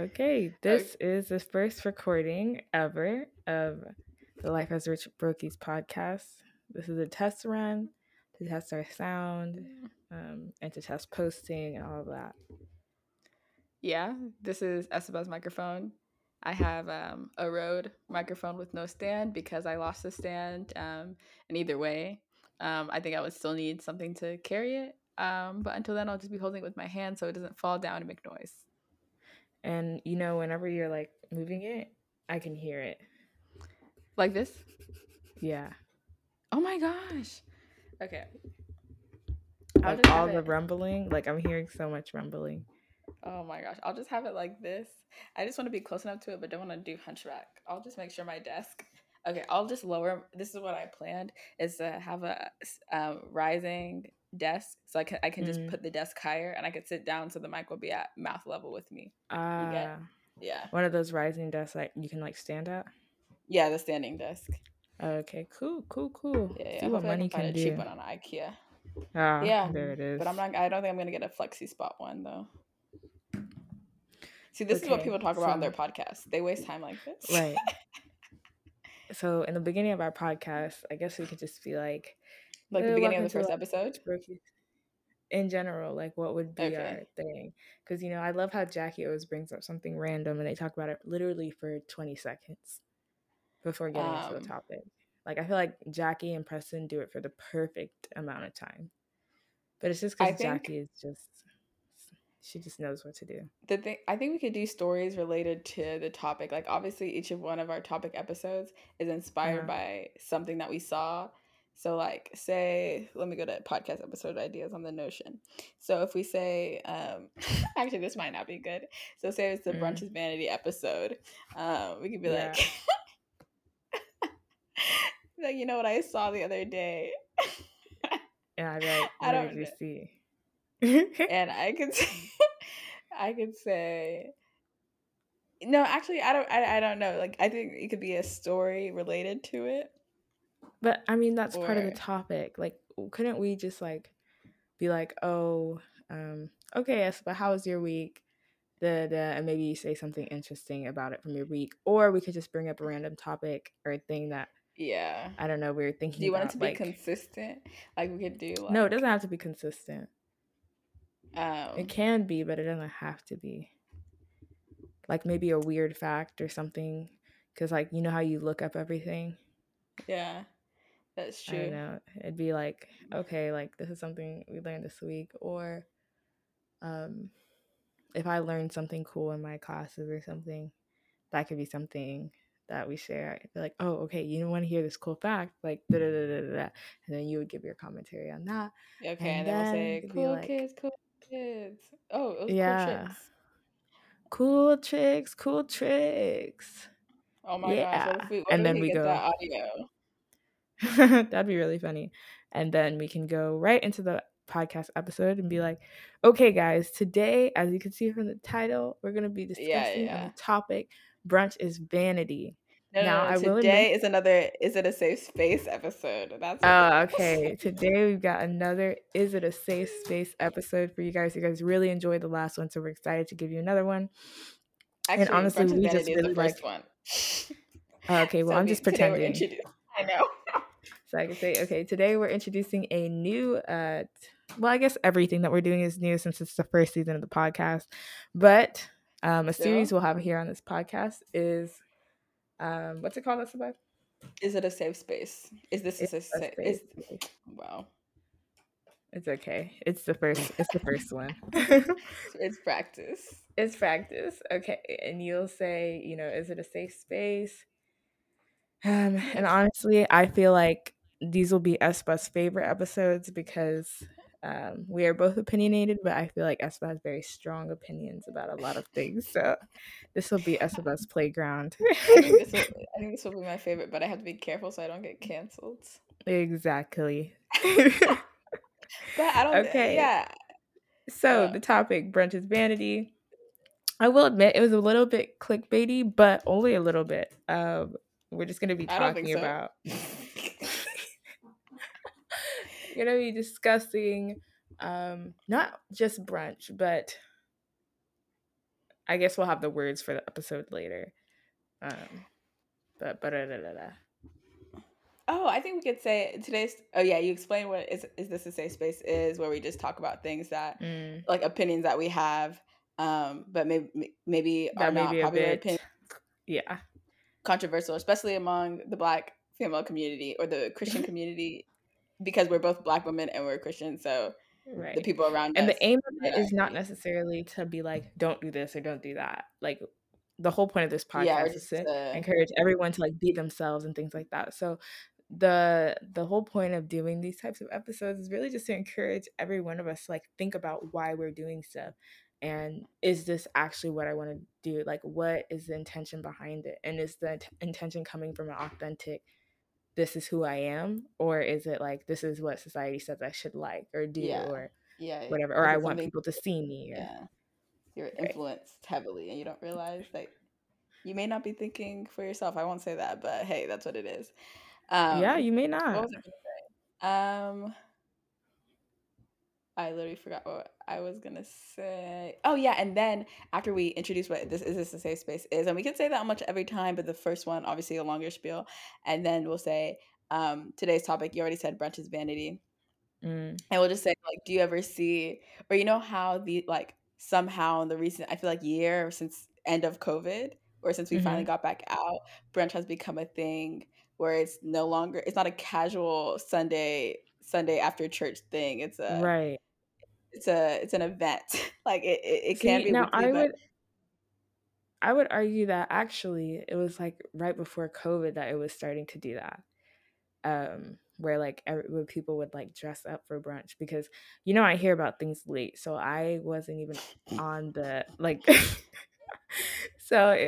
Okay, this is the first recording ever of the Life as Rich Brokey's podcast. This is a test run to test our sound and to test posting and all of that. Yeah, this is Esteba's microphone. I have a Rode microphone with no stand because I lost the stand. And either way, I think I would still need something to carry it. But until then, I'll just be holding it with my hand so it doesn't fall down and make noise. And, you know, whenever you're, like, moving it, I can hear it. Like this? Yeah. Oh, my gosh. Okay. I'll like, all the rumbling. Like, I'm hearing so much rumbling. Oh, my gosh. I'll just have it like this. I just want to be close enough to it, but don't want to do hunchback. I'll just make sure my desk. Okay, I'll just lower. This is what I planned, is to have a rising desk, so I can just put the desk higher and I could sit down so the mic will be at mouth level with me. Yeah, one of those rising desks that you can like stand at. Yeah, the standing desk. Okay, cool. Yeah, see what money can do. Cheap one on IKEA. Ah, yeah, there it is. But I don't think I'm gonna get a flexi spot one though. See, this is what people talk about on their podcasts. They waste time like this, right? So in the beginning of our podcast, I guess we could just be like the beginning of the first episode? In general, like what would be our thing? Because, you know, I love how Jackie always brings up something random and they talk about it literally for 20 seconds before getting into the topic. Like, I feel like Jackie and Preston do it for the perfect amount of time. But it's just because Jackie is just, she just knows what to do. I think we could do stories related to the topic. Like, obviously, each of one of our topic episodes is inspired by something that we saw. So, like, say, let me go to podcast episode ideas on the Notion. So, if we say, actually, this might not be good. So, say it's the Brunch is Vanity episode. We could be like, you know what I saw the other day? And I'd be like, what did you see? And I could say, no, actually, I don't know. Like, I think it could be a story related to it. But, I mean, that's part of the topic. Like, couldn't we just, like, be like, oh, okay, yes, but how was your week? And maybe you say something interesting about it from your week. Or we could just bring up a random topic or a thing that, I don't know, we were thinking about. Do you want it to be consistent? Like, we could do, like... No, it doesn't have to be consistent. It can be, but it doesn't have to be. Like, maybe a weird fact or something. Because, like, you know how you look up everything? Yeah. That's true. I don't know. It'd be like, okay, like this is something we learned this week, or if I learned something cool in my classes or something, that could be something that we share. I'd be like, oh, okay, you want to hear this cool fact, like da da da da da, and then you would give your commentary on that. Okay, and then we'll say, cool like, cool kids. Oh, it was cool tricks. Oh my gosh! What if we get that audio? That'd be really funny. And then we can go right into the podcast episode and be like, okay, guys, today, as you can see from the title, we're going to be discussing on the topic, Brunch is Vanity. Is It a Safe Space episode. That's okay. Today we've got another Is It a Safe Space episode for you guys. You guys really enjoyed the last one, so we're excited to give you another one. Actually, and honestly, we just really like... Okay, well, so I'm just pretending. I know. So I could say, okay, today we're introducing a new, well, I guess everything that we're doing is new since it's the first season of the podcast. But a series we'll have here on this podcast is, what's it called? Is It a Safe Space? Is this a safe space? Wow. It's okay. It's the first one. It's practice. It's practice. Okay. And you'll say, you know, is it a safe space? And honestly, I feel like these will be Espa's favorite episodes because we are both opinionated, but I feel like Espa has very strong opinions about a lot of things. So this will be Espa's playground. I think this will be my favorite, but I have to be careful so I don't get canceled. Exactly. But I don't. Okay. Yeah. So the topic, Brunch is Vanity. I will admit it was a little bit clickbaity, but only a little bit. We're just going to be talking about, we're going to be discussing not just brunch, but I guess we'll have the words for the episode later. But oh, I think we could say today's. Oh yeah, you explained what is this a safe space is, where we just talk about things that like opinions that we have, but maybe that are not popular opinions. Yeah, controversial, especially among the Black female community or the Christian community, because we're both Black women and we're Christian, so right. The people around and us. And the aim of it is not necessarily to be like, don't do this or don't do that. Like, the whole point of this podcast is to encourage everyone to like be themselves and things like that. So the whole point of doing these types of episodes is really just to encourage every one of us to like think about why we're doing stuff, and is this actually what I want to do? Like, what is the intention behind it? And is the intention coming from an authentic, this is who I am, or is it like, this is what society says I should like or do or whatever, or I want people to see me? Or, you're influenced heavily and you don't realize, like, you may not be thinking for yourself. I won't say that, but hey, that's what it is. Yeah, you may not. What was I gonna say? I literally forgot what I was going to say. Oh, yeah. And then after we introduce what this is a safe space is, and we can say that much every time, but the first one, obviously a longer spiel. And then we'll say today's topic, you already said brunch is vanity. And we'll just say, like, do you ever see, or you know how the, like, somehow in the recent, I feel like year or since end of COVID or since we finally got back out, brunch has become a thing where it's no longer, it's not a casual Sunday after church thing. It's a it's an event. Like it see, can be now weekly, I would argue that actually it was like right before COVID that it was starting to do that, where like where people would like dress up for brunch, because you know I hear about things late, so I wasn't even on the like so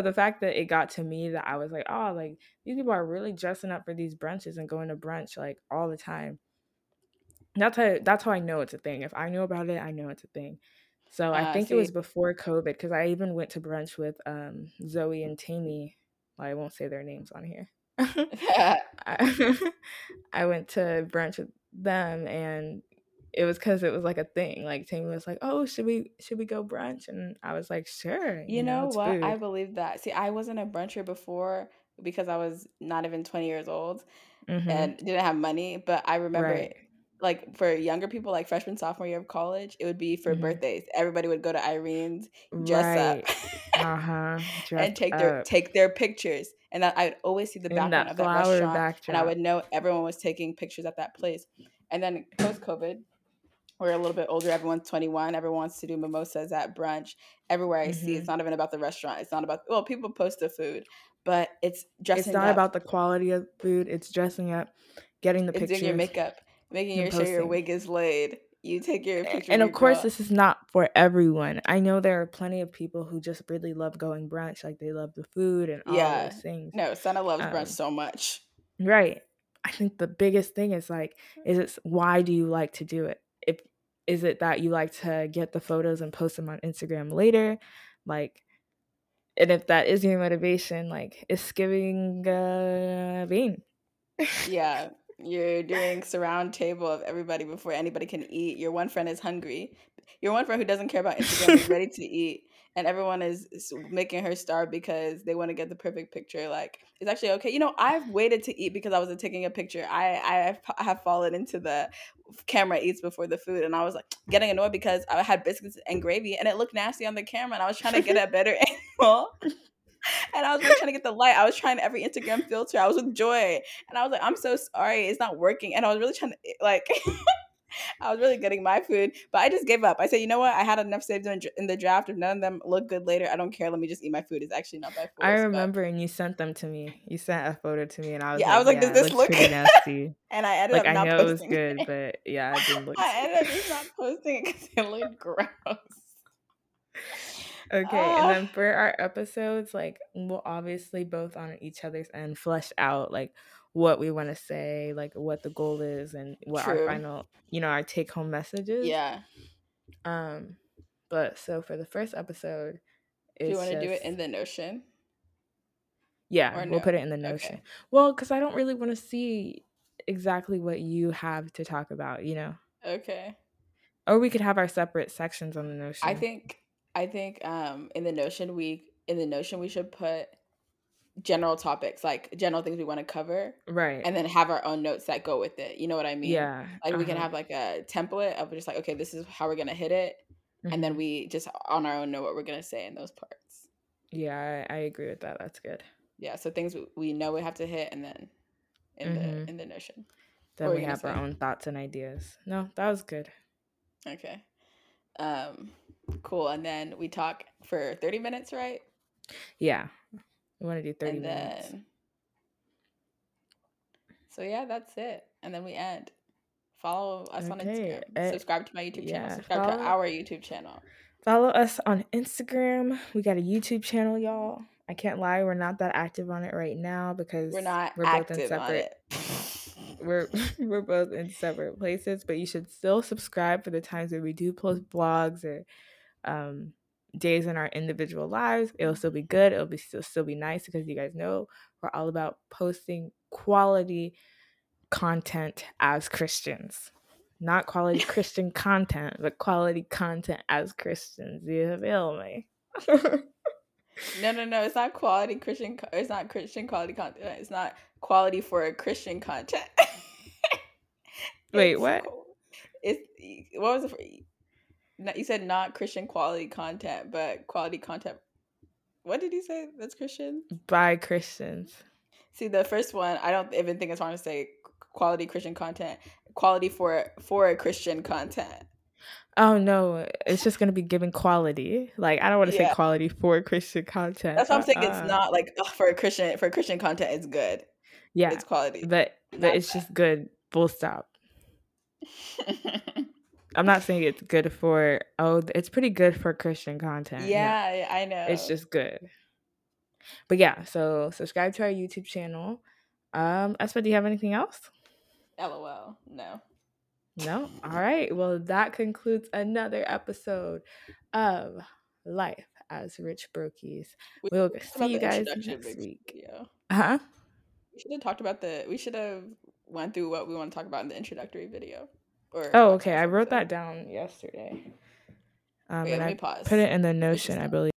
the fact that it got to me that I was like, oh, like these people are really dressing up for these brunches and going to brunch like all the time. That's how I know it's a thing. If I knew about it, I know it's a thing. So I think it was before COVID, because I even went to brunch with Zoe and Tammy. Well, I won't say their names on here. I went to brunch with them, and it was because it was like a thing. Like Tammy was like, "Oh, should we go brunch?" And I was like, "Sure." You know what? Food. I believe that. See, I wasn't a bruncher before because I was not even 20 years old and didn't have money. But I remember it. Like for younger people, like freshman, sophomore year of college, it would be for birthdays. Everybody would go to Irene's, dress up, and take their pictures. And that I would always see the background of that restaurant, and I would know everyone was taking pictures at that place. And then post COVID, we're a little bit older. Everyone's 21. Everyone wants to do mimosas at brunch. Everywhere I see, it's not even about the restaurant. It's not about people post the food, but it's dressing up. It's not about the quality of food. It's dressing up, getting the pictures. It's doing your makeup. Making sure your wig is laid. You take your picture. And of course, this is not for everyone. I know there are plenty of people who just really love going brunch. Like they love the food and all those things. No, Sana loves brunch so much. Right. I think the biggest thing is like, why do you like to do it? Is it that you like to get the photos and post them on Instagram later? Like, and if that is your motivation, like it's giving vain. Yeah. You're doing surround table of everybody before anybody can eat. Your one friend is hungry. Your one friend who doesn't care about Instagram is ready to eat. And everyone is making her starve because they want to get the perfect picture. Like, it's actually okay. You know, I've waited to eat because I wasn't taking a picture. I have fallen into the camera eats before the food. And I was like getting annoyed because I had biscuits and gravy and it looked nasty on the camera. And I was trying to get a better angle. And I was really trying to get the light. I was trying every Instagram filter. I was with Joy. And I was like, I'm so sorry. It's not working. And I was really trying to, like, I was really getting my food. But I just gave up. I said, you know what? I had enough saved in the draft. If none of them look good later, I don't care. Let me just eat my food. It's actually not my food. I remember, and you sent them to me. You sent a photo to me. And I was like, does this look pretty nasty? And I ended up not posting it. I know it was good, but yeah, it didn't look good. I ended up just not posting it because it looked gross. Okay, and then for our episodes, like, we'll obviously both on each other's end flesh out, like, what we want to say, like, what the goal is, and what our final, you know, our take-home message is. Yeah. But, so, for the first episode, do you want to do it in the Notion? Yeah, we'll put it in the Notion. Okay. Well, because I don't really want to see exactly what you have to talk about, you know? Okay. Or we could have our separate sections on the Notion. I think... I think in the Notion we should put general topics, like general things we want to cover, right? And then have our own notes that go with it. You know what I mean? Yeah. Like we can have like a template of just like, okay, this is how we're gonna hit it, and then we just on our own know what we're gonna say in those parts. Yeah, I agree with that. That's good. Yeah. So things we know we have to hit, and then in the Notion, then we have our own thoughts and ideas. No, that was good. Okay. Cool. And then we talk for 30 minutes, right? Yeah. We want to do 30 minutes. So yeah, that's it. And then we end. Follow us on Instagram. Subscribe to my YouTube channel. Subscribe to our YouTube channel. Follow us on Instagram. We got a YouTube channel, y'all. I can't lie, we're not that active on it right now because we're both in separate places, but you should still subscribe for the times where we do post blogs or days in our individual lives. It'll still be good. It'll be still be nice because you guys know we're all about posting quality content as Christians. Not quality Christian content, but quality content as Christians. You feel me? No. It's not quality Christian. It's not Christian quality content. It's not quality for a Christian content. Wait, what? What was it? You said not Christian quality content, but quality content. What did you say? That's Christian? By Christians. See, the first one, I don't even think it's wrong to say quality Christian content. Quality for a Christian content. Oh no, it's just gonna be giving quality. Like I don't want to say quality for Christian content. That's what I'm saying. It's not like for Christian content. It's good. Yeah, it's quality, but it's just good. Full stop. I'm not saying it's good for. Oh, it's pretty good for Christian content. Yeah, I know. It's just good. But yeah, so subscribe to our YouTube channel. Espa, do you have anything else? LOL. No? All right. Well, that concludes another episode of Life as Rich Brokey's. We'll see you guys next week. Uh-huh. We should have went through what we want to talk about in the introductory video. I wrote that down yesterday. Wait, and I put it in the Notion, I believe.